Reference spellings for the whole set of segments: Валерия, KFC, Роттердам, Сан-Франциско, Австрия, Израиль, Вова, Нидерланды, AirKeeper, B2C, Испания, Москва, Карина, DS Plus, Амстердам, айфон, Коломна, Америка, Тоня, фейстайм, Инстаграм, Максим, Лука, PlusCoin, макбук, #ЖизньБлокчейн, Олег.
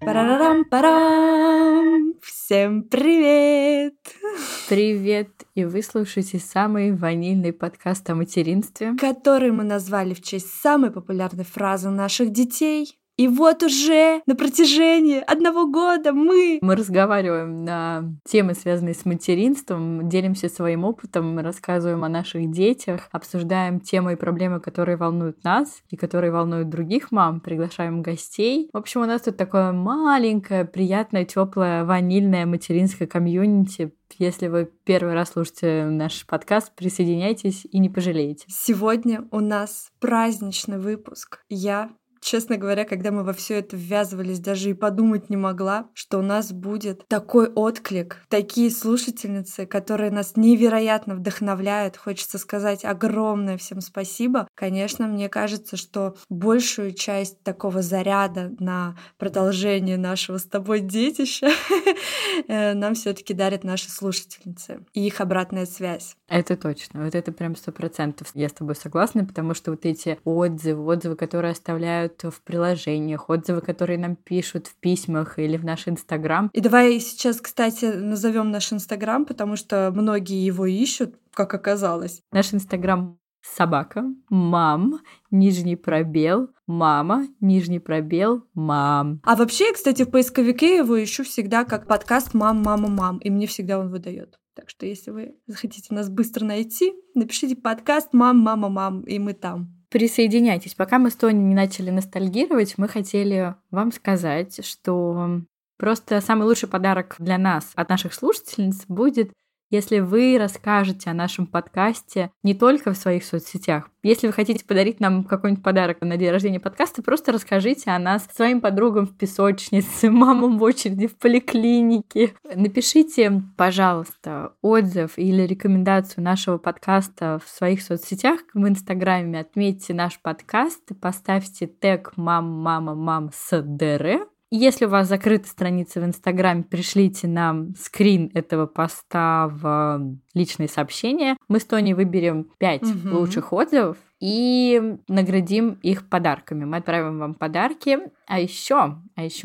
Парарам-парам! Всем привет! Привет! И вы слушаете самый ванильный подкаст о материнстве, который мы назвали в честь самой популярной фразы наших детей. И вот уже на протяжении 1 года мы разговариваем на темы, связанные с материнством, делимся своим опытом, рассказываем о наших детях, обсуждаем темы и проблемы, которые волнуют нас и которые волнуют других мам, приглашаем гостей. В общем, у нас тут такое маленькое, приятное, теплое, ванильное материнское комьюнити. Если вы первый раз слушаете наш подкаст, присоединяйтесь и не пожалеете. Сегодня у нас праздничный выпуск. Честно говоря, когда мы во все это ввязывались, даже и подумать не могла, что у нас будет такой отклик, такие слушательницы, которые нас невероятно вдохновляют. Хочется сказать огромное всем спасибо. Конечно, мне кажется, что большую часть такого заряда на продолжение нашего с тобой детища нам все-таки дарят наши слушательницы и их обратная связь. Это точно, вот это прям 100%. Я с тобой согласна, потому что вот эти отзывы, которые оставляют в приложениях, отзывы, которые нам пишут в письмах или в наш Инстаграм. И давай сейчас, кстати, назовем наш Инстаграм, потому что многие его ищут, как оказалось. Наш Инстаграм @мам_мама_мам. А вообще, кстати, в поисковике я его ищу всегда как подкаст «Мам, мама, мам», и мне всегда он выдает. Так что если вы захотите нас быстро найти, напишите подкаст «Мам, мама, мам», и мы там. Присоединяйтесь. Пока мы с Тоней не начали ностальгировать, мы хотели вам сказать, что просто самый лучший подарок для нас от наших слушательниц будет, если вы расскажете о нашем подкасте не только в своих соцсетях. Если вы хотите подарить нам какой-нибудь подарок на день рождения подкаста, просто расскажите о нас своим подругам в песочнице, мамам в очереди в поликлинике. Напишите, пожалуйста, отзыв или рекомендацию нашего подкаста в своих соцсетях. В Инстаграме отметьте наш подкаст, поставьте тег «мам-мама-мам-сдр». Если у вас закрыта страница в Инстаграме, пришлите нам скрин этого поста в личные сообщения. Мы с Тоней выберем 5 лучших отзывов и наградим их подарками. Мы отправим вам подарки. А еще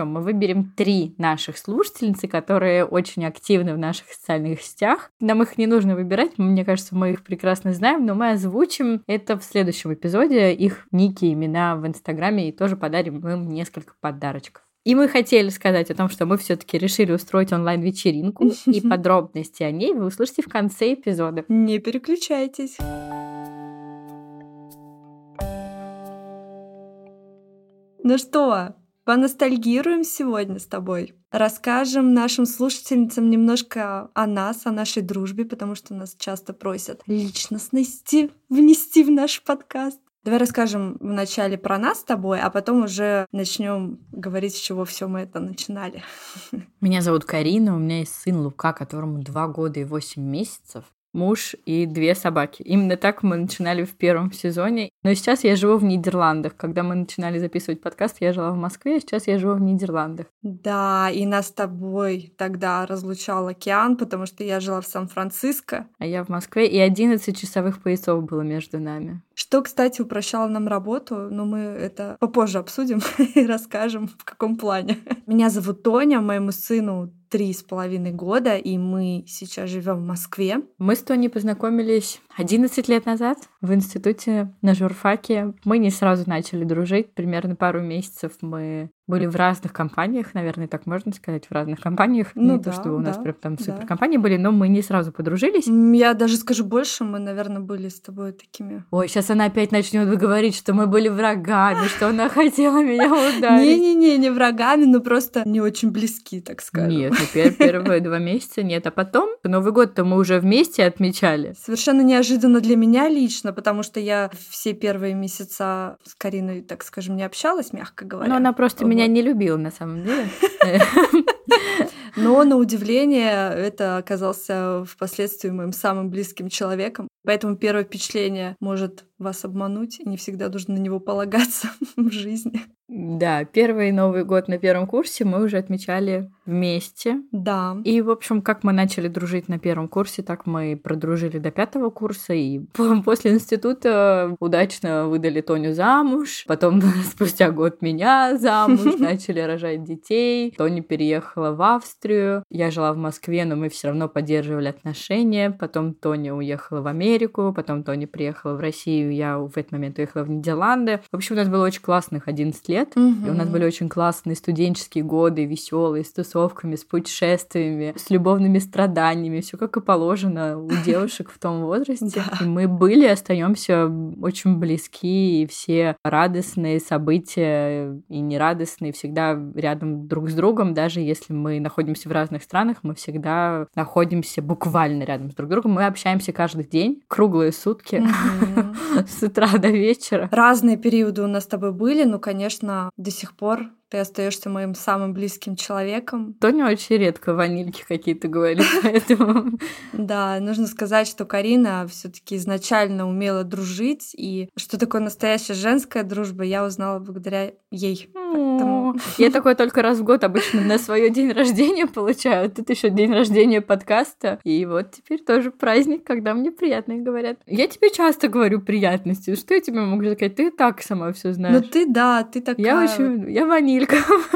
мы выберем 3 наших слушательницы, которые очень активны в наших социальных сетях. Нам их не нужно выбирать, мне кажется, мы их прекрасно знаем, но мы озвучим это в следующем эпизоде, их ники, имена в Инстаграме, и тоже подарим им несколько подарочков. И мы хотели сказать о том, что мы все-таки решили устроить онлайн-вечеринку, и подробности о ней вы услышите в конце эпизода. Не переключайтесь. Ну что, поностальгируем сегодня с тобой? Расскажем нашим слушательницам немножко о нас, о нашей дружбе, потому что нас часто просят личностности внести в наш подкаст. Давай расскажем вначале про нас с тобой, а потом уже начнем говорить, с чего все мы это начинали. Меня зовут Карина, у меня есть сын Лука, которому 2 года и 8 месяцев, муж и 2 собаки. Именно так мы начинали в 1 сезоне. Но сейчас я живу в Нидерландах. Когда мы начинали записывать подкаст, я жила в Москве, а сейчас я живу в Нидерландах. Да, и нас с тобой тогда разлучал океан, потому что я жила в Сан-Франциско. А я в Москве, и 11 часовых поясов было между нами. Что, кстати, упрощало нам работу, но мы это попозже обсудим и расскажем, в каком плане. Меня зовут Тоня, моему сыну 3,5 года, и мы сейчас живем в Москве. Мы с Тоней познакомились 11 лет назад в институте на журфаке. Мы не сразу начали дружить, примерно пару месяцев мы были в разных компаниях, наверное, так можно сказать, в разных компаниях. Не то, чтобы у нас прям там суперкомпании были, но мы не сразу подружились. Я даже скажу больше, мы, наверное, были с тобой такими... Ой, сейчас она опять начнет говорить, что мы были врагами, что она хотела меня ударить. Не-не-не, не врагами, но просто не очень близки, так скажем. Нет, теперь первые 2 месяца нет, а потом Новый год-то мы уже вместе отмечали. Совершенно неожиданно для меня лично, потому что я все первые месяца с Кариной, так скажем, не общалась, мягко говоря. Но она просто меня не любил, на самом деле. Но, на удивление, это оказался впоследствии моим самым близким человеком. Поэтому первое впечатление может вас обмануть, и не всегда нужно на него полагаться в жизни. Да, первый Новый год на первом курсе мы уже отмечали вместе. Да. И, в общем, как мы начали дружить на первом курсе, так мы продружили до 5-го курса. И после института удачно выдали Тоню замуж. Потом спустя год меня замуж, начали рожать детей. Тоня переехала в Австрию. Я жила в Москве, но мы все равно поддерживали отношения. Потом Тоня уехала в Америку. Потом Тоня приехала в Россию. Я в этот момент уехала в Нидерланды. В общем, у нас было очень классных 11 лет. И у нас были очень классные студенческие годы, веселые, с тусовками, с путешествиями, с любовными страданиями, все как и положено у девушек в том возрасте. И мы были, остаемся очень близки, и все радостные события и нерадостные всегда рядом друг с другом, даже если мы находимся в разных странах, мы всегда находимся буквально рядом с друг другом, мы общаемся каждый день, круглые сутки, с утра до вечера. Разные периоды у нас с тобой были, ну, конечно, до сих пор ты остаешься моим самым близким человеком. Тоня очень редко ванильки какие-то говорит, поэтому... Да, нужно сказать, что Карина все-таки изначально умела дружить, и что такое настоящая женская дружба, я узнала благодаря ей. Я такое только раз в год обычно на свой день рождения получаю. Тут еще день рождения подкаста. И вот теперь тоже праздник, когда мне приятные говорят. Я тебе часто говорю приятности. Что я тебе могу сказать? Ты так сама все знаешь. Ну ты да, ты такая. Я ванилька.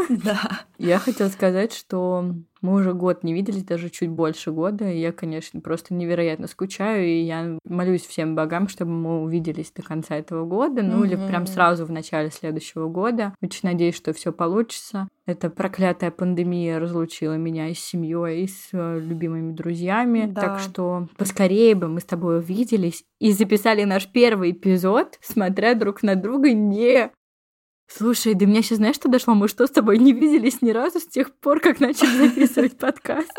Да. Я хотела сказать, что... Мы уже год не виделись, даже чуть больше года. И я, конечно, просто невероятно скучаю. И я молюсь всем богам, чтобы мы увиделись до конца этого года. Ну, или прям сразу в начале следующего года. Очень надеюсь, что все получится. Эта проклятая пандемия разлучила меня и с семьей, и с любимыми друзьями. Да. Так что поскорее бы мы с тобой увиделись и записали наш первый эпизод, смотря друг на друга не... Слушай, до меня сейчас знаешь, что дошло? Мы что, с тобой не виделись ни разу с тех пор, как начали записывать подкаст?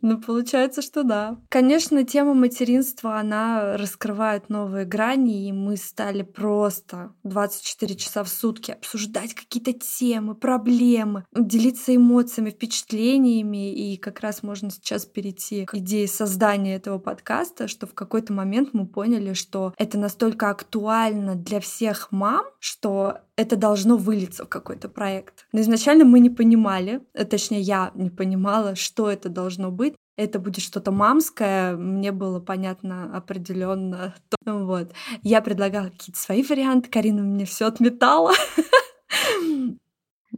Ну, получается, что да. Конечно, тема материнства, она раскрывает новые грани, и мы стали просто 24 часа в сутки обсуждать какие-то темы, проблемы, делиться эмоциями, впечатлениями, и как раз можно сейчас перейти к идее создания этого подкаста, что в какой-то момент мы поняли, что это настолько актуально для всех мам, что это должно вылиться в какой-то проект. Но изначально мы не понимали, точнее, я не понимала, что это должно быть. Это будет что-то мамское, мне было понятно определенно. Вот. Я предлагала какие-то свои варианты, Карина мне все отметала.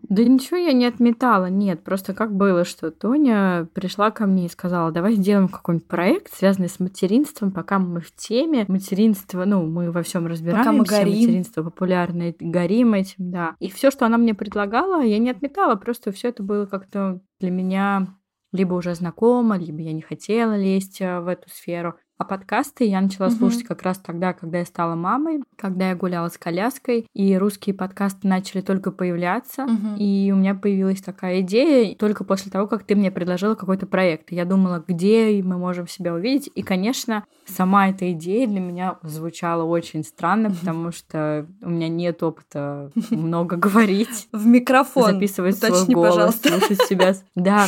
Да ничего я не отметала, нет, просто как было, что Тоня пришла ко мне и сказала, давай сделаем какой-нибудь проект, связанный с материнством, пока мы в теме материнства, ну, мы во всем разбираемся, пока мы горим. Материнство популярное, горим этим, да. И все, что она мне предлагала, я не отметала, просто все это было как-то для меня либо уже знакомо, либо я не хотела лезть в эту сферу. А подкасты я начала слушать как раз тогда, когда я стала мамой, когда я гуляла с коляской, и русские подкасты начали только появляться, и у меня появилась такая идея только после того, как ты мне предложила какой-то проект. Я думала, где мы можем себя увидеть, и, конечно, сама эта идея для меня звучала очень странно, потому что у меня нет опыта много говорить. В микрофон. Записывать свой голос, слушать себя. Да,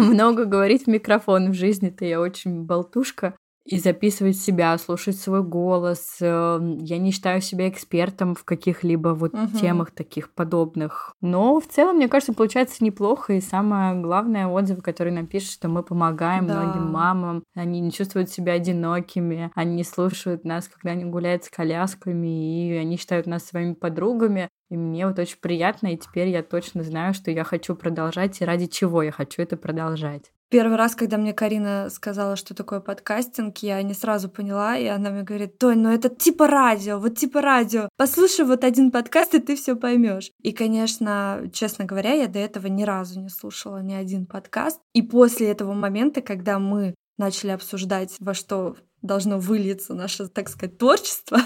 много говорить в микрофон в жизни-то я очень болтушка. И записывать себя, слушать свой голос. Я не считаю себя экспертом в каких-либо вот темах таких подобных. Но в целом, мне кажется, получается неплохо. И самое главное, отзывы, которые нам пишут, что мы помогаем многим мамам. Они не чувствуют себя одинокими. Они слушают нас, когда они гуляют с колясками. И они считают нас своими подругами. И мне вот очень приятно. И теперь я точно знаю, что я хочу продолжать. И ради чего я хочу это продолжать. Первый раз, когда мне Карина сказала, что такое подкастинг, я не сразу поняла, и она мне говорит, Тонь, ну это типа радио, вот типа радио, послушай вот один подкаст, и ты все поймешь. И, конечно, честно говоря, я до этого ни разу не слушала ни один подкаст. И после этого момента, когда мы начали обсуждать, во что должно вылиться наше, так сказать, творчество,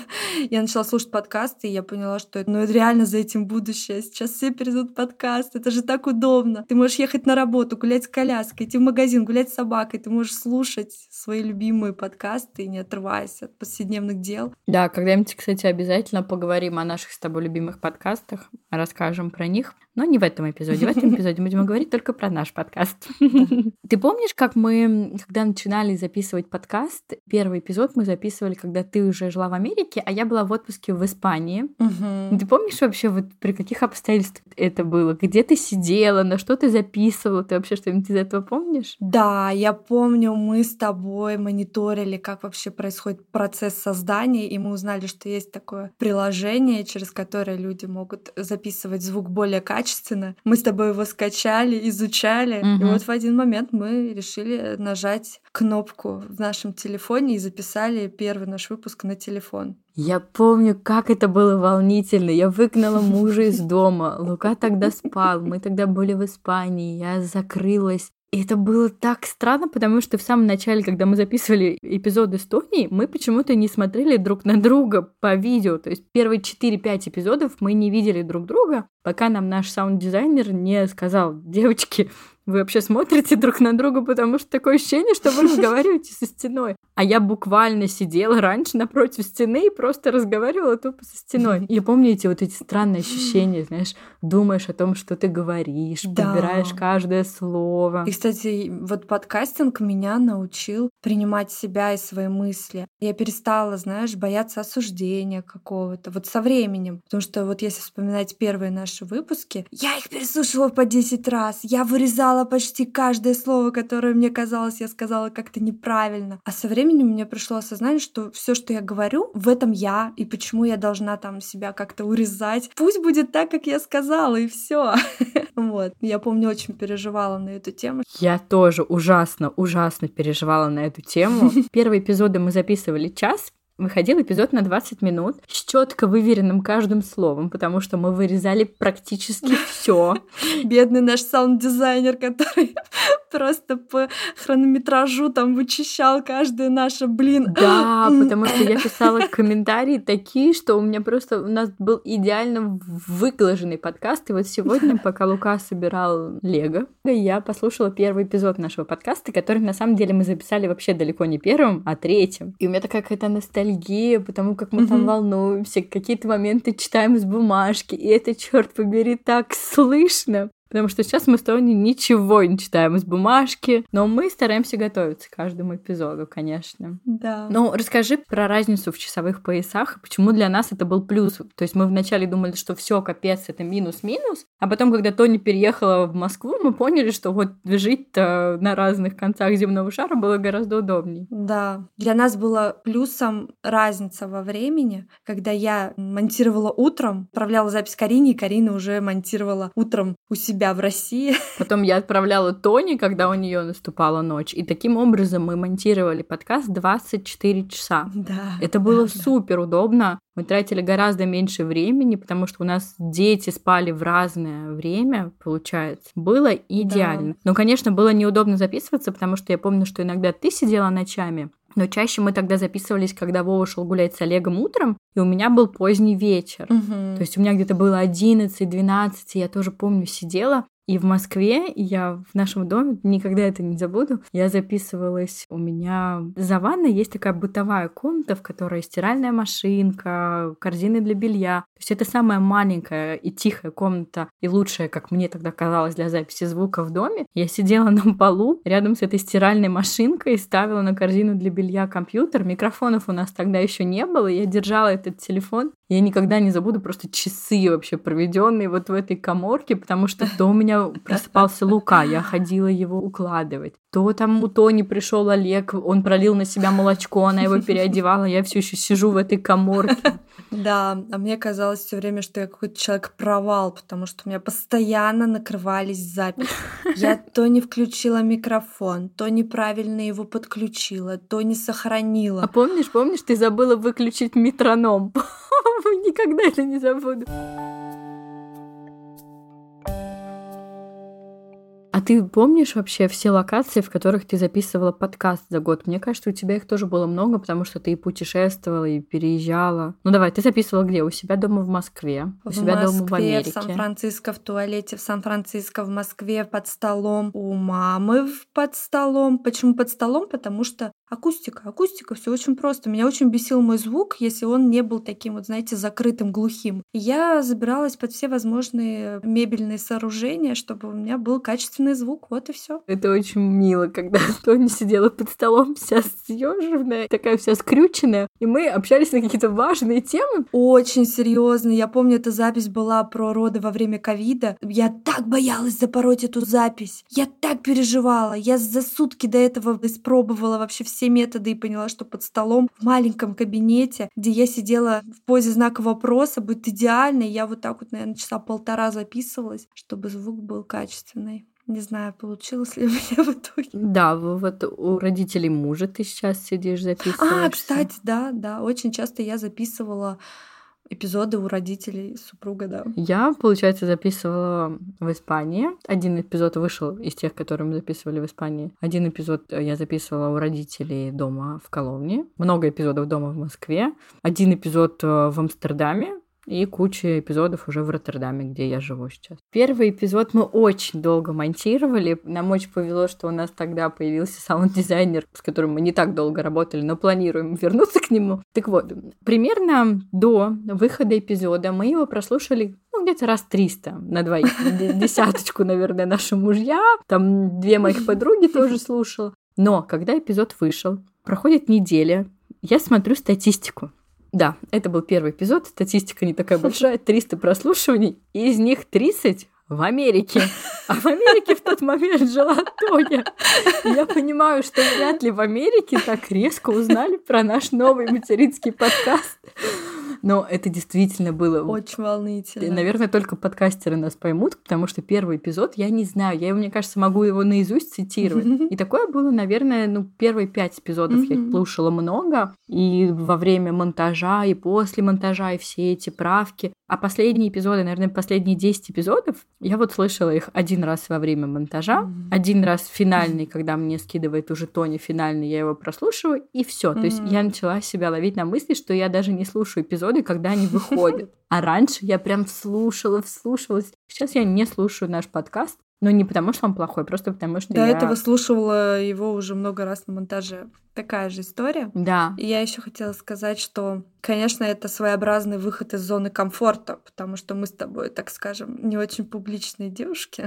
я начала слушать подкасты, и я поняла, что это, ну, реально за этим будущее. Сейчас все перейдут в подкаст, это же так удобно. Ты можешь ехать на работу, гулять с коляской, идти в магазин, гулять с собакой, ты можешь слушать свои любимые подкасты, не отрываясь от повседневных дел. Да, когда-нибудь, кстати, обязательно поговорим о наших с тобой любимых подкастах, расскажем про них, но не в этом эпизоде. В этом эпизоде будем говорить только про наш подкаст. Ты помнишь, как мы, когда начинали записывать подкаст, первый эпизод мы записывали, когда ты уже жила в Америке, а я была в отпуске в Испании. Угу. Ты помнишь вообще, вот при каких обстоятельствах это было? Где ты сидела, на что ты записывала? Ты вообще что-нибудь из этого помнишь? Да, я помню, мы с тобой мониторили, как вообще происходит процесс создания, и мы узнали, что есть такое приложение, через которое люди могут записывать звук более качественно. Мы с тобой его скачали, изучали, угу. И вот в один момент мы решили нажать кнопку в нашем телефоне и записали первый наш выпуск на телефон. Я помню, как это было волнительно. Я выгнала мужа из дома. Лука тогда спал, мы тогда были в Испании, я закрылась. И это было так странно, потому что в самом начале, когда мы записывали эпизоды с Тоней, мы почему-то не смотрели друг на друга по видео. То есть первые 4-5 эпизодов мы не видели друг друга, пока нам наш саунд-дизайнер не сказал: девочки, вы вообще смотрите друг на друга, потому что такое ощущение, что вы разговариваете со стеной. А я буквально сидела раньше напротив стены и просто разговаривала тупо со стеной. И помните вот эти странные ощущения, знаешь, думаешь о том, что ты говоришь, да. Подбираешь каждое слово. И, кстати, вот подкастинг меня научил принимать себя и свои мысли. Я перестала, знаешь, бояться осуждения какого-то. Вот со временем. Потому что вот если вспоминать первые наши выпуски, я их переслушивала по 10 раз, я вырезала почти каждое слово, которое мне казалось, я сказала как-то неправильно. А со временем мне пришло осознание, что все, что я говорю, в этом я, и почему я должна там себя как-то урезать. Пусть будет так, как я сказала, и все. Вот. Я помню, очень переживала на эту тему. Я тоже ужасно переживала на эту тему. Первые эпизоды мы записывали час, выходил эпизод на 20 минут с четко выверенным каждым словом, потому что мы вырезали практически все. Бедный наш саунд-дизайнер, который просто по хронометражу там вычищал каждое наше, блин. Да, потому что я писала комментарии такие, что у меня просто... У нас был идеально выглаженный подкаст, и вот сегодня, пока Лука собирал Лего, я послушала первый эпизод нашего подкаста, который на самом деле мы записали вообще далеко не первым, а третьим. И у меня такая какая-то ностальгия, потому как мы там волнуемся, какие-то моменты читаем с бумажки, и это, черт побери, так слышно. Потому что сейчас мы с Тоней ничего не читаем из бумажки, но мы стараемся готовиться к каждому эпизоду, конечно. Да. Ну, расскажи про разницу в часовых поясах, почему для нас это был плюс. То есть мы вначале думали, что все, капец, это минус-минус, а потом, когда Тоня переехала в Москву, мы поняли, что вот жить-то на разных концах земного шара было гораздо удобней. Да. Для нас было плюсом разница во времени, когда я монтировала утром, отправляла запись Карине, и Карина уже монтировала утром у себя в России. Потом я отправляла Тони, когда у нее наступала ночь. И таким образом мы монтировали подкаст 24 часа. Да, это было супер удобно. Мы тратили гораздо меньше времени, потому что у нас дети спали в разное время, получается. Было идеально. Да. Но, конечно, было неудобно записываться, потому что я помню, что иногда ты сидела ночами, но чаще мы тогда записывались, когда Вова шел гулять с Олегом утром, и у меня был поздний вечер. Угу. То есть у меня где-то было 11-12, я тоже помню, сидела. И в Москве, я в нашем доме, никогда это не забуду, я записывалась, у меня за ванной есть такая бытовая комната, в которой стиральная машинка, корзины для белья. То есть это самая маленькая и тихая комната, и лучшая, как мне тогда казалось, для записи звука в доме. Я сидела на полу рядом с этой стиральной машинкой, ставила на корзину для белья компьютер. Микрофонов у нас тогда еще не было, я держала этот телефон. Я никогда не забуду просто часы вообще проведенные вот в этой каморке, потому что то у меня просыпался Лука, я ходила его укладывать. То там у Тони пришел Олег, он пролил на себя молочко, она его переодевала, я все еще сижу в этой каморке. Да, а мне казалось все время, что я какой-то человек-провал, потому что у меня постоянно накрывались записи. Я то не включила микрофон, то неправильно его подключила, то не сохранила. А помнишь, ты забыла выключить метроном? Никогда это не забуду. А ты помнишь вообще все локации, в которых ты записывала подкаст за год? Мне кажется, у тебя их тоже было много, потому что ты и путешествовала, и переезжала. Ну давай, ты записывала где? У себя дома в Москве, у себя дома в Америке. В Сан-Франциско, в туалете, в Сан-Франциско, в Москве, под столом, у мамы под столом. Почему под столом? Потому что Акустика. Акустика, все очень просто. Меня очень бесил мой звук, если он не был таким, вот, знаете, закрытым, глухим. Я забиралась под все возможные мебельные сооружения, чтобы у меня был качественный звук, вот и все. Это очень мило, когда Тоня сидела под столом, вся съеженная, такая вся скрюченная, и мы общались на какие-то важные темы. Очень серьезно. Я помню, эта запись была про роды во время ковида. Я так боялась запороть эту запись. Я так переживала. Я за сутки до этого испробовала вообще все методы и поняла, что под столом в маленьком кабинете, где я сидела в позе знака вопроса, будет идеально. Я вот так вот, наверное, часа полтора записывалась, чтобы звук был качественный. Не знаю, получилось ли у меня в итоге. Да, вот у родителей мужа ты сейчас сидишь, записываешься. А, кстати, да. Очень часто я записывала эпизоды у родителей супруга, да. Я, получается, записывала в Испании. Один эпизод вышел из тех, которые мы записывали в Испании. Один эпизод я записывала у родителей дома в Коломне. Много эпизодов дома в Москве. Один эпизод в Амстердаме. И куча эпизодов уже в Роттердаме, где я живу сейчас. Первый эпизод мы очень долго монтировали. Нам очень повезло, что у нас тогда появился саунд-дизайнер, с которым мы не так долго работали, но планируем вернуться к нему. Так вот, примерно до выхода эпизода мы его прослушали где-то раз 300 на двоих. Десяточку, наверное, наши мужья. Там 2 моих подруги тоже слушала. Но когда эпизод вышел, проходит неделя, я смотрю статистику. Да, это был первый эпизод, статистика не такая большая, 300 прослушиваний, из них 30 в Америке. А в Америке в тот момент жила Тоня. Я понимаю, что вряд ли в Америке так резко узнали про наш новый материнский подкаст. Но это действительно было... Очень волнительно. Наверное, только подкастеры нас поймут, потому что первый эпизод, я не знаю, я, мне кажется, могу его наизусть цитировать. И такое было, наверное, первые 5 эпизодов я слушала много, и во время монтажа, и после монтажа, и все эти правки. А последние эпизоды, наверное, последние 10 эпизодов, я вот слышала их один раз во время монтажа, один раз финальный, когда мне скидывает уже Тоня финальный, я его прослушиваю, и все. То есть я начала себя ловить на мысли, что я даже не слушаю эпизод, когда они выходят. А раньше я прям вслушивалась. Сейчас я не слушаю наш подкаст, но не потому, что он плохой, просто потому, что я... До этого слушала его уже много раз на монтаже. Такая же история. Да. И я еще хотела сказать, что, конечно, это своеобразный выход из зоны комфорта, потому что мы с тобой, так скажем, не очень публичные девушки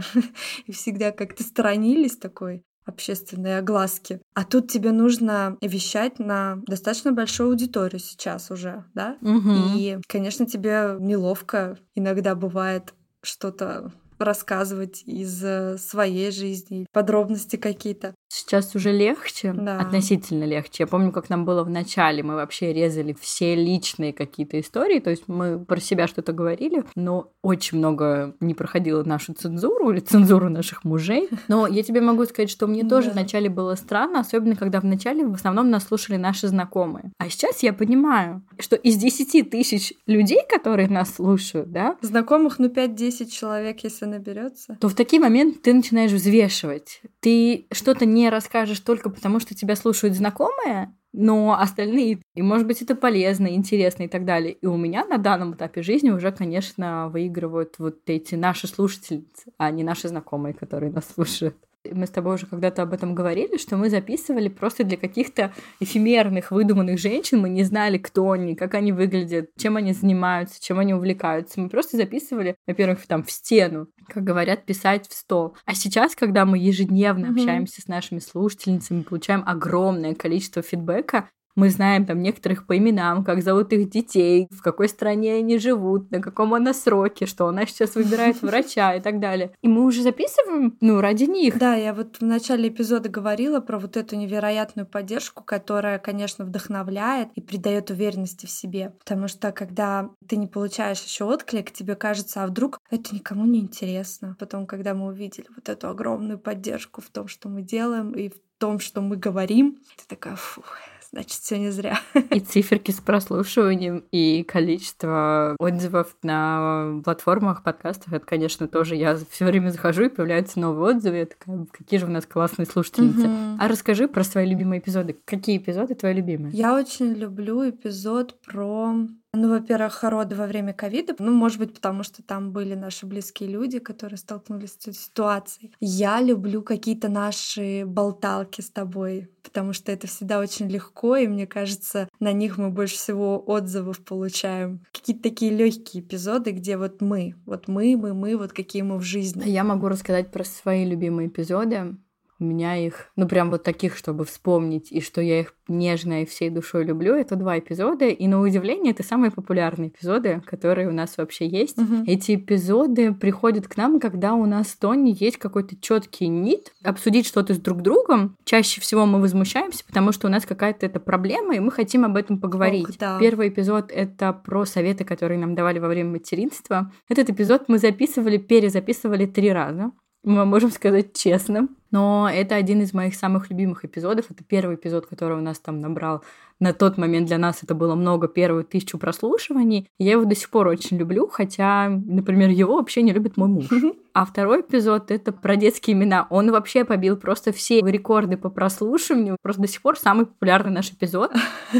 и всегда как-то сторонились такой общественные огласки. А тут тебе нужно вещать на достаточно большую аудиторию сейчас уже, да? Угу. И, конечно, тебе неловко иногда бывает что-то рассказывать из своей жизни, подробности какие-то. Сейчас уже легче, да. Относительно легче. Я помню, как нам было в начале, мы вообще резали все личные какие-то истории, то есть мы про себя что-то говорили, но очень много не проходило нашу цензуру или цензуру наших мужей. Но я тебе могу сказать, что мне тоже вначале было странно, особенно когда вначале в основном нас слушали наши знакомые. А сейчас я понимаю, что из 10 тысяч людей, которые нас слушают, да? Знакомых, 5-10 человек, если наберется. То в такие моменты ты начинаешь взвешивать. Ты что-то не расскажешь только потому, что тебя слушают знакомые, но остальные, и может быть это полезно, интересно и так далее. И у меня на данном этапе жизни уже, конечно, выигрывают вот эти наши слушательницы, а не наши знакомые, которые нас слушают. Мы с тобой уже когда-то об этом говорили, что мы записывали просто для каких-то эфемерных, выдуманных женщин. Мы не знали, кто они, как они выглядят, чем они занимаются, чем они увлекаются. Мы просто записывали, во-первых, там в стену, как говорят, писать в стол. А сейчас, когда мы ежедневно общаемся с нашими слушательницами, получаем огромное количество фидбэка, мы знаем там некоторых по именам, как зовут их детей, в какой стране они живут, на каком она сроке, что она сейчас выбирает врача и так далее. И мы уже записываем, ради них. Да, я вот в начале эпизода говорила про вот эту невероятную поддержку, которая, конечно, вдохновляет и придает уверенности в себе. Потому что, когда ты не получаешь еще отклик, тебе кажется, а вдруг это никому не интересно. Потом, когда мы увидели вот эту огромную поддержку в том, что мы делаем и в том, что мы говорим, ты такая, фух, значит, все не зря. И циферки с прослушиванием, и количество отзывов на платформах, подкастах, это, конечно, тоже я все время захожу, и появляются новые отзывы. Я такая, какие же у нас классные слушательницы. А расскажи про свои любимые эпизоды. Какие эпизоды твои любимые? Я очень люблю эпизод про Ну, во-первых, Харод во время ковида. Ну, может быть, потому что там были наши близкие люди, которые столкнулись с этой ситуацией. Я люблю какие-то наши болталки с тобой, потому что это всегда очень легко, и мне кажется, на них мы больше всего отзывов получаем. Какие-то такие легкие эпизоды, где мы, вот какие мы в жизни. Я могу рассказать про свои любимые эпизоды. У меня их, ну прям вот таких, чтобы вспомнить, и что я их нежно и всей душой люблю, это 2 эпизода. И на удивление, это самые популярные эпизоды, которые у нас вообще есть. Угу. Эти эпизоды приходят к нам, когда у нас с Тони есть какой-то четкий нит, обсудить что-то с друг другом. Чаще всего мы возмущаемся, потому что у нас какая-то эта проблема, и мы хотим об этом поговорить. Да. Первый эпизод — это про советы, которые нам давали во время материнства. Этот эпизод мы записывали, перезаписывали 3 раза. Мы вам можем сказать честно. Но это один из моих самых любимых эпизодов. Это первый эпизод, который у нас там набрал. На тот момент для нас это было много, первую 1000 прослушиваний. Я его до сих пор очень люблю, хотя, например, его вообще не любит мой муж. А второй эпизод — это про детские имена. Он вообще побил просто все рекорды по прослушиванию. Просто до сих пор самый популярный наш эпизод.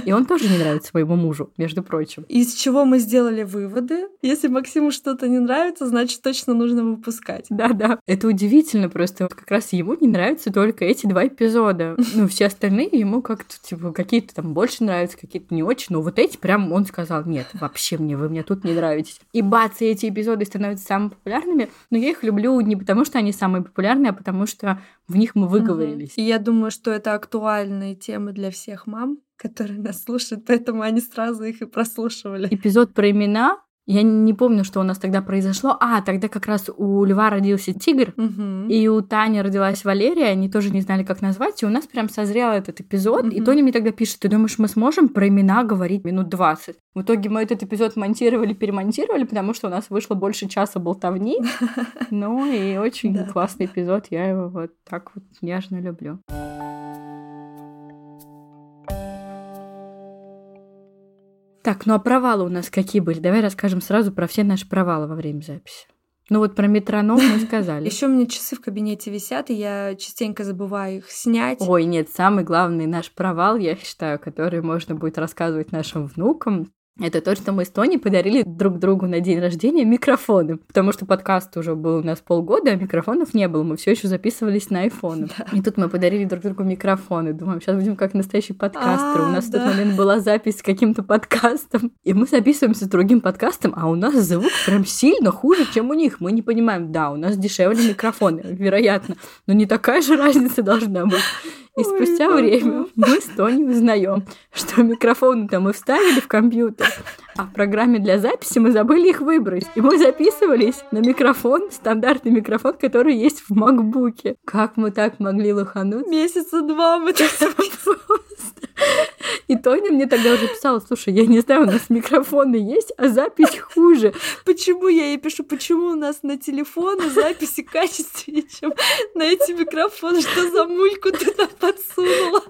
И он тоже не нравится моему мужу, между прочим. Из чего мы сделали выводы? Если Максиму что-то не нравится, значит, точно нужно выпускать. Да-да. Это удивительно просто. Как раз ему не нравятся только эти 2 эпизода. Ну, все остальные ему как-то, типа, какие-то там больше нравятся, какие-то не очень. Но вот эти прям он сказал: нет, вообще вы мне тут не нравитесь. И бац, эти эпизоды становятся самыми популярными. Но я их люблю не потому, что они самые популярные, а потому что в них мы выговорились. И я думаю, что это актуальные темы для всех мам, которые нас слушают, поэтому они сразу их и прослушивали. Эпизод про имена. Я не помню, что у нас тогда произошло. Тогда как раз у Льва родился тигр, и у Тани родилась Валерия. Они тоже не знали, как назвать. И у нас прям созрел этот эпизод. И Тоня мне тогда пишет: ты думаешь, мы сможем про имена говорить минут 20? В итоге мы этот эпизод монтировали, перемонтировали, потому что у нас вышло больше часа болтовни. Ну и очень классный эпизод. Я его вот так вот нежно люблю. Так, а провалы у нас какие были? Давай расскажем сразу про все наши провалы во время записи. Вот про метроном мы сказали. Еще у меня часы в кабинете висят, и я частенько забываю их снять. Ой, нет, самый главный наш провал, я считаю, который можно будет рассказывать нашим внукам, это то, что мы с Тони подарили друг другу на день рождения микрофоны. Потому что подкаст уже был у нас полгода, а микрофонов не было. Мы все еще записывались на айфоны. Да. И тут мы подарили друг другу микрофоны. Думаем, сейчас будем как настоящие подкастеры. У нас в тот момент была запись с каким-то подкастом. И мы записываемся с другим подкастом, а у нас звук прям сильно хуже, чем у них. Мы не понимаем. Да, у нас дешевле микрофоны, вероятно. Но не такая же разница должна быть. И спустя время мы с Тони узнаем, что микрофоны-то мы вставили в компьютер, а в программе для записи мы забыли их выбрать. И мы записывались на микрофон, стандартный микрофон, который есть в макбуке. Как мы так могли лохануть? Месяца 2 мы так просто. И Тоня мне тогда уже писала: слушай, я не знаю, у нас микрофоны есть, а запись хуже. Почему, я ей пишу, почему у нас на телефоны записи качественнее, чем на эти микрофоны? Что за мульку ты там подсунула?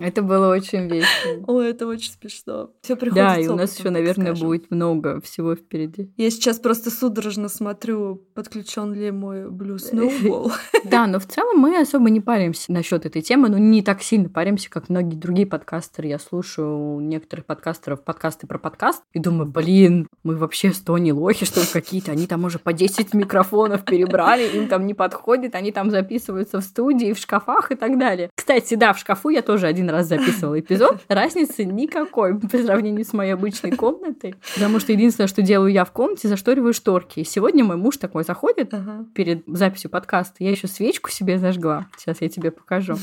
Это было очень весело. Ой, это очень смешно. Все приходит с опытом. Да, и у нас еще, наверное, будет много всего впереди. Я сейчас просто судорожно смотрю, подключен ли мой Blue Snowball. Да, но в целом мы особо не паримся насчет этой темы, но не так сильно паримся, как многие другие подкастеры. Я слушаю у некоторых подкастеров подкасты про подкаст и думаю: блин, мы вообще с Тони лохи, что ли, какие-то. Они там уже по 10 микрофонов перебрали, им там не подходит, они там записываются в студии, в шкафах и так далее. Кстати, да, в шкафу я тоже один раз записывала эпизод. Разницы никакой по сравнению с моей обычной комнатой. Потому что единственное, что делаю я в комнате, зашториваю шторки. И сегодня мой муж такой заходит перед записью подкаста. Я еще свечку себе зажгла. Сейчас я тебе покажу.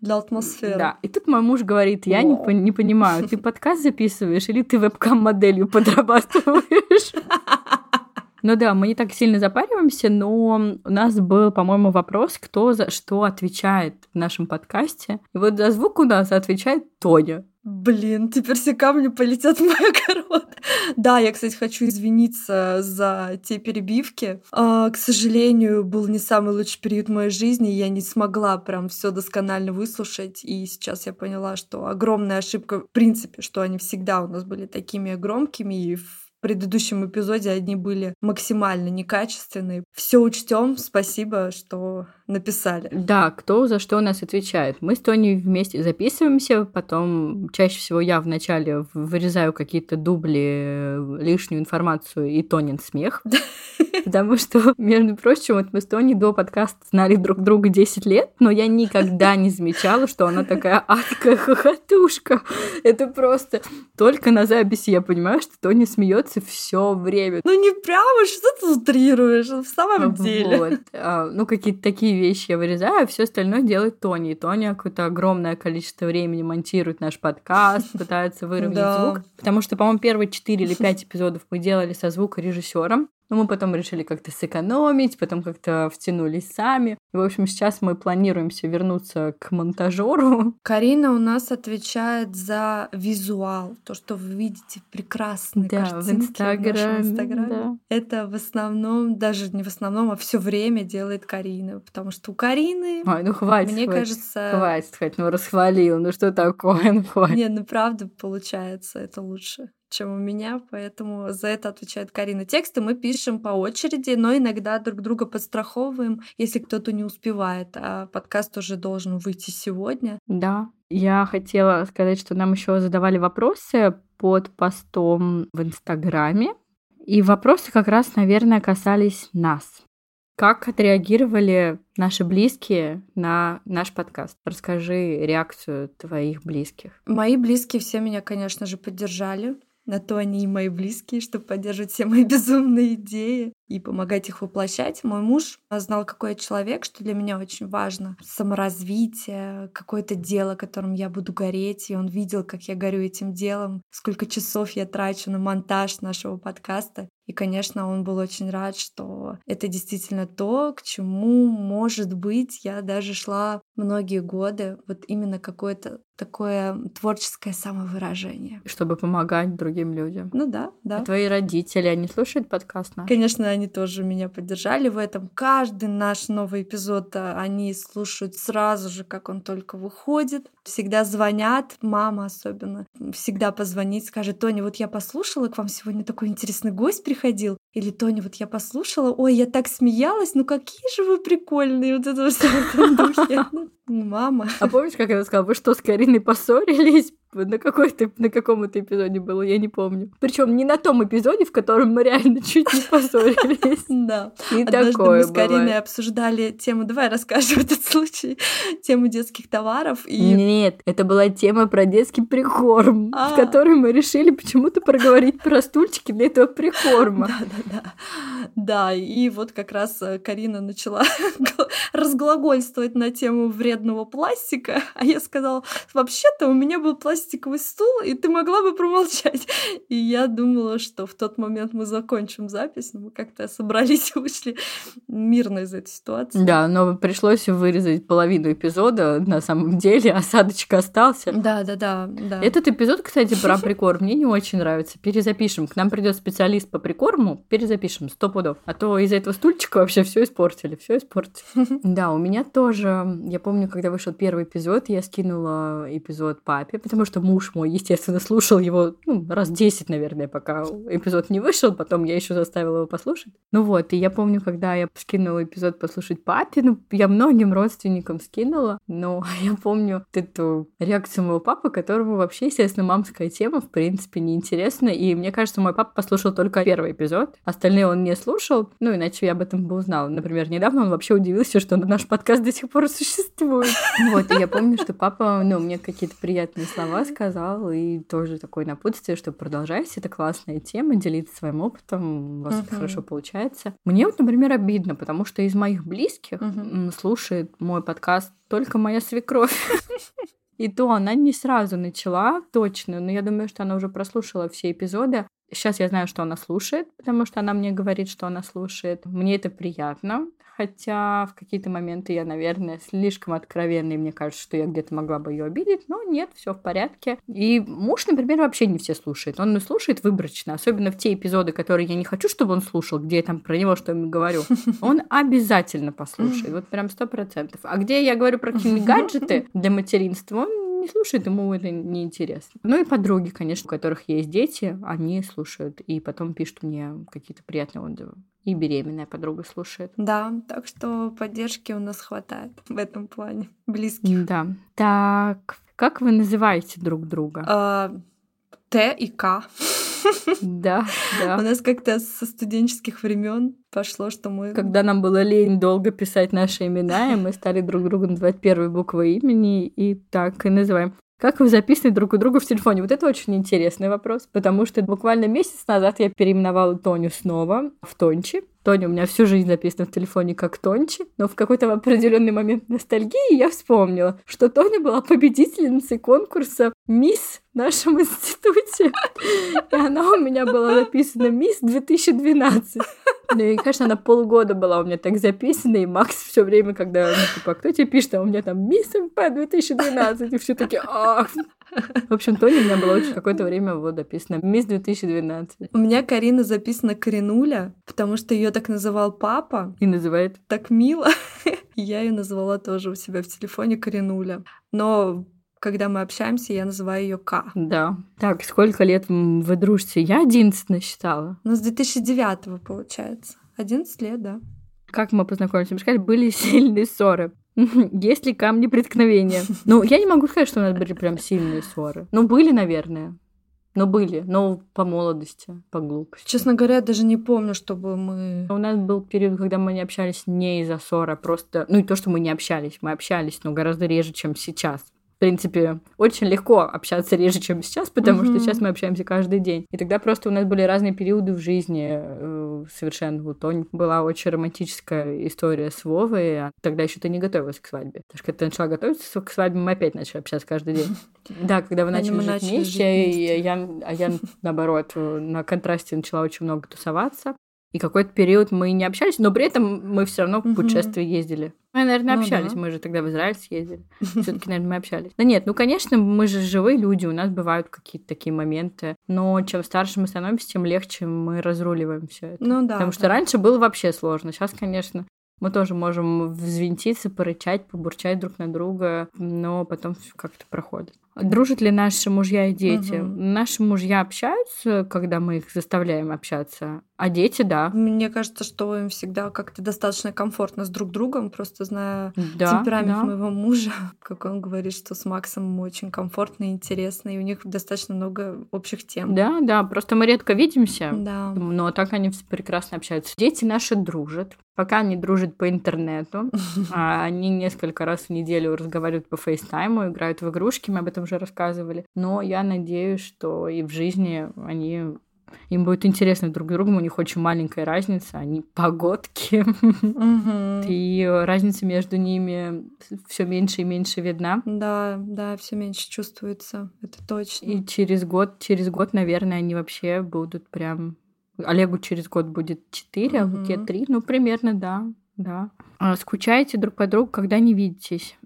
Для атмосферы. Да, и тут мой муж говорит: я не понимаю, ты подкаст записываешь или ты вебкам-моделью подрабатываешь? Ну да, мы не так сильно запариваемся, но у нас был, по-моему, вопрос, кто за что отвечает в нашем подкасте. И вот за звук у нас отвечает Тоня. Блин, теперь все камни полетят в мой огород. Да, я, кстати, хочу извиниться за те перебивки. К сожалению, был не самый лучший период моей жизни, я не смогла прям все досконально выслушать, и сейчас я поняла, что огромная ошибка, в принципе, что они всегда у нас были такими громкими, и в предыдущем эпизоде они были максимально некачественные. Все учтем. Спасибо, что написали. Да, кто за что у нас отвечает. Мы с Тоней вместе записываемся, потом чаще всего я вначале вырезаю какие-то дубли, лишнюю информацию и Тонин смех. Потому что, между прочим, вот мы с Тоней до подкаста знали друг друга 10 лет, но я никогда не замечала, что она такая адская хохотушка. Это просто только на записи я понимаю, что Тоня смеется все время. Ну не прямо, что ты утрируешь, в самом деле. Вот. Ну какие-то такие вещи я вырезаю, а все остальное делает Тоня. И Тоня какое-то огромное количество времени монтирует наш подкаст, пытается выровнять звук. Потому что, по-моему, первые 4 или 5 эпизодов мы делали со звукорежиссером. Но мы потом решили как-то сэкономить, потом как-то втянулись сами. В общем, сейчас мы планируемся вернуться к монтажеру. Карина у нас отвечает за визуал, то, что вы видите прекрасные картинки в Инстаграме. Да. Это в основном, даже не в основном, а все время делает Карина, потому что у Карины... Ой, ну хватит, мне кажется... Хватит, ну расхвалил, ну что такое, ну хватит. Нет, ну правда получается, это лучше, чем у меня, поэтому за это отвечает Карина. Тексты мы пишем по очереди, но иногда друг друга подстраховываем, если кто-то не успевает, а подкаст уже должен выйти сегодня. Да, я хотела сказать, что нам еще задавали вопросы под постом в Инстаграме, и вопросы как раз, наверное, касались нас. Как отреагировали наши близкие на наш подкаст? Расскажи реакцию твоих близких. Мои близкие все меня, конечно же, поддержали. На то они и мои близкие, чтобы поддерживать все мои безумные идеи и помогать их воплощать. Мой муж знал, какой я человек, что для меня очень важно. Саморазвитие, какое-то дело, которым я буду гореть. И он видел, как я горю этим делом, сколько часов я трачу на монтаж нашего подкаста. И, конечно, он был очень рад, что это действительно то, к чему, может быть, я даже шла многие годы. Вот именно какое-то такое творческое самовыражение. Чтобы помогать другим людям. Ну да, да. А твои родители, они слушают подкаст наш? Конечно, они тоже меня поддержали в этом. Каждый наш новый эпизод они слушают сразу же, как он только выходит. Всегда звонят, мама особенно. Всегда позвонит, скажет: Тоня, вот я послушала, к вам сегодня такой интересный гость приходил. Или Тоня, вот я послушала, ой, я так смеялась, ну какие же вы прикольные, вот это все в этом духе. Мама. А помнишь, как она сказала, вы что, с Кариной поссорились? На каком-то эпизоде было, я не помню. Причем не на том эпизоде, в котором мы реально чуть не поссорились. Да. Однажды мы с Кариной обсуждали тему, давай расскажем этот случай, тему детских товаров. Нет, это была тема про детский прикорм, в которой мы решили почему-то проговорить про стульчики для этого прикорма. Да, и вот как раз Карина начала разглагольствовать на тему вредного пластика, а я сказала, вообще-то у меня был пластиковый стул, и ты могла бы промолчать. И я думала, что в тот момент мы закончим запись, но мы как-то собрались и вышли мирно из этой ситуации. Да, но пришлось вырезать половину эпизода, на самом деле, осадочек остался. Да. Этот эпизод, кстати, про прикорм мне не очень нравится. Перезапишем. К нам придет специалист по прикорму, перезапишем 100%. А то из-за этого стульчика вообще все испортили. Да, у меня тоже. Я помню, когда вышел первый эпизод, я скинула эпизод папе, потому что муж мой, естественно, слушал его раз 10, наверное, пока эпизод не вышел, потом я еще заставила его послушать. Ну вот, и я помню, когда я скинула эпизод послушать папе, я многим родственникам скинула, но я помню эту реакцию моего папы, которому вообще, естественно, мамская тема, в принципе, неинтересна, и мне кажется, мой папа послушал только первый эпизод, остальные он не слушал, иначе я об этом бы узнала. Например, недавно он вообще удивился, что наш подкаст до сих пор существует. Вот, и я помню, что папа, мне какие-то приятные слова сказал, и тоже такое напутствие, что продолжайся, это классная тема, делиться своим опытом, у вас это хорошо получается. Мне вот, например, обидно, потому что из моих близких слушает мой подкаст только моя свекровь. И то она не сразу начала, точно, но я думаю, что она уже прослушала все эпизоды. Сейчас я знаю, что она слушает, потому что она мне говорит, что она слушает. Мне это приятно, хотя в какие-то моменты я, наверное, слишком откровенна, и мне кажется, что я где-то могла бы ее обидеть, но нет, все в порядке. И муж, например, вообще не все слушает. Он слушает выборочно, особенно в те эпизоды, которые я не хочу, чтобы он слушал, где я там про него что-нибудь говорю. Он обязательно послушает, вот прям 100%. А где я говорю про какие-нибудь гаджеты для материнства, он не слушает, ему это неинтересно. Ну и подруги, конечно, у которых есть дети, они слушают и потом пишут мне какие-то приятные отзывы. и беременная подруга слушает. Да, так что поддержки у нас хватает в этом плане, близких. Да. Так, как вы называете друг друга? Т и К. Да, да. У нас как-то со студенческих времен пошло, что мы... Когда нам было лень долго писать наши имена, и мы стали друг другу называть первые буквы имени, и так и называем. Как вы записаны друг у друга в телефоне? Вот это очень интересный вопрос, потому что буквально месяц назад я переименовала Тоню снова в Тончи. Тоня у меня всю жизнь записана в телефоне как Тончи, но в какой-то определенный момент ностальгии я вспомнила, что Тоня была победительницей конкурса «Мисс» в нашем институте. И она у меня была записана «Мисс 2012». Ну и, конечно, она полгода была у меня так записана, и Макс все время, когда, типа, кто тебе пишет, а у меня там «Мисс МП 2012», и все таки «Ах». В общем, Тоня у меня была очень какое-то время вот записана «Мисс 2012». У меня Карина записана «Каринуля», потому что ее так называл папа. И называет. Так мило. Я ее назвала тоже у себя в телефоне «Каринуля». Но... когда мы общаемся, я называю ее К. Да. Так, сколько лет вы дружите? Я 11 насчитала. Ну, с 2009 получается. 11 лет, да. Как мы познакомились? Мы сказали, были сильные ссоры. Есть ли камни преткновения? Ну, я не могу сказать, что у нас были прям сильные ссоры. Ну, были, наверное. Но были, но по молодости, по глупости. Честно говоря, я даже не помню, чтобы мы... У нас был период, когда мы не общались не из-за ссоры, а просто... Ну, и то, что мы не общались. Мы общались, но гораздо реже, чем сейчас. В принципе, очень легко общаться реже, чем сейчас, потому что сейчас мы общаемся каждый день. И тогда просто у нас были разные периоды в жизни совершенно. У Тони была очень романтическая история с Вовой, а тогда еще ты не готовилась к свадьбе. Потому что когда ты начала готовиться к свадьбе, мы опять начали общаться каждый день. Да, когда вы начали жить вместе, я, наоборот, на контрасте начала очень много тусоваться. И какой-то период мы не общались, но при этом мы все равно в путешествие ездили. Мы, наверное, общались. Да. Мы же тогда в Израиль съездили. Все-таки, наверное, мы общались. Да нет, ну, конечно, мы же живые люди, у нас бывают какие-то такие моменты. Но чем старше мы становимся, тем легче мы разруливаем все это. Ну, да. Потому что раньше было вообще сложно. Сейчас, конечно, мы тоже можем взвинтиться, порычать, побурчать друг на друга, но потом все как-то проходит. Дружат ли наши мужья и дети? Наши мужья общаются, когда мы их заставляем общаться, а дети, да. Мне кажется, что им всегда как-то достаточно комфортно с друг другом, просто зная темперамент моего мужа, как он говорит, что с Максом ему очень комфортно и интересно, и у них достаточно много общих тем. Да, да, просто мы редко видимся, но так они прекрасно общаются. Дети наши дружат, пока они дружат по интернету, они несколько раз в неделю разговаривают по фейстайму, играют в игрушки, мы об этом уже рассказывали, но я надеюсь, что и в жизни они... Им будет интересно друг другу, у них очень маленькая разница, они погодки, и разница между ними все меньше и меньше видна. Да, да, все меньше чувствуется, это точно. И через год, наверное, они вообще будут прям... Олегу через год будет 4, а Луке 3, ну, примерно, да. А скучаете друг по другу, когда не видитесь?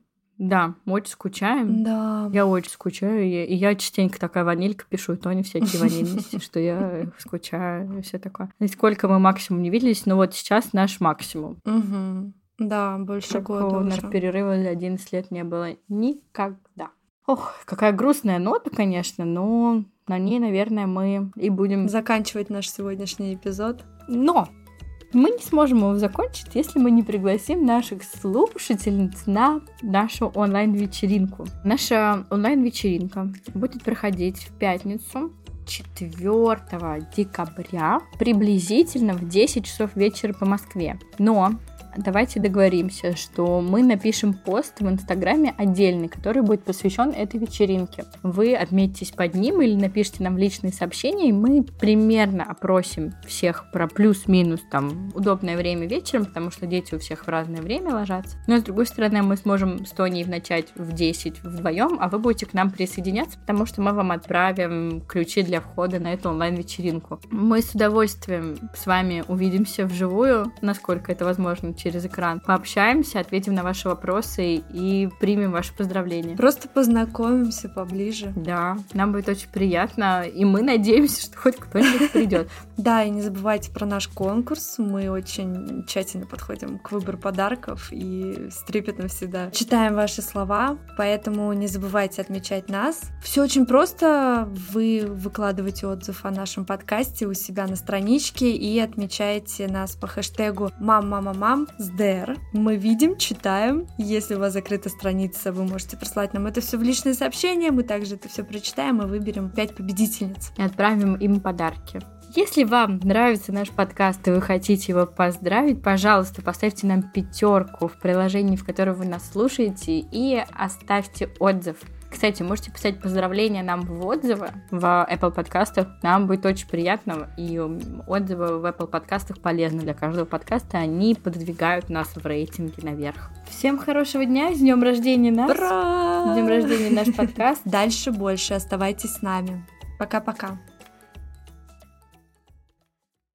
Да, мы очень скучаем. Да. Я очень скучаю. И я частенько такая ванилька пишу, и Тони всякие ванильности, что я скучаю и все такое. И сколько мы максимум не виделись, но вот сейчас наш максимум. Да, больше года. У нас перерыва за 11 лет не было никогда. Ох, какая грустная нота, конечно, но на ней, наверное, мы и будем... заканчивать наш сегодняшний эпизод. Но! Мы не сможем его закончить, если мы не пригласим наших слушательниц на нашу онлайн-вечеринку. Наша онлайн-вечеринка будет проходить в пятницу, 4 декабря, приблизительно в 10 часов вечера по Москве. Но давайте договоримся, что мы напишем пост в Инстаграме отдельный, который будет посвящен этой вечеринке. Вы отметитесь под ним или напишите нам в личные сообщения, и мы примерно опросим всех про плюс-минус там удобное время вечером, потому что дети у всех в разное время ложатся. Но, с другой стороны, мы сможем с Тоней начать в 10 вдвоем, а вы будете к нам присоединяться, потому что мы вам отправим ключи для входа на эту онлайн-вечеринку. Мы с удовольствием с вами увидимся вживую, насколько это возможно, через экран. Пообщаемся, ответим на ваши вопросы и примем ваши поздравления. Просто познакомимся поближе. Да, нам будет очень приятно, и мы надеемся, что хоть кто-нибудь придет. Да, и не забывайте про наш конкурс. Мы очень тщательно подходим к выбору подарков и с трепетом всегда читаем ваши слова, поэтому не забывайте отмечать нас. Все очень просто. Вы выкладываете отзыв о нашем подкасте у себя на страничке и отмечаете нас по хэштегу «Мам-мама-мам» с ДР. Мы видим, читаем. Если у вас закрыта страница, вы можете прислать нам это все в личные сообщения. Мы также это все прочитаем и выберем 5 победительниц. И отправим им подарки. Если вам нравится наш подкаст и вы хотите его поздравить, пожалуйста, поставьте нам 5 в приложении, в котором вы нас слушаете, и оставьте отзыв. Кстати, можете писать поздравления нам в отзывы в Apple подкастах. Нам будет очень приятно, и отзывы в Apple подкастах полезны для каждого подкаста. Они подвигают нас в рейтинге наверх. Всем хорошего дня, с днем рождения нас! Ура! С днем рождения наш подкаст! Дальше больше, оставайтесь с нами. Пока-пока!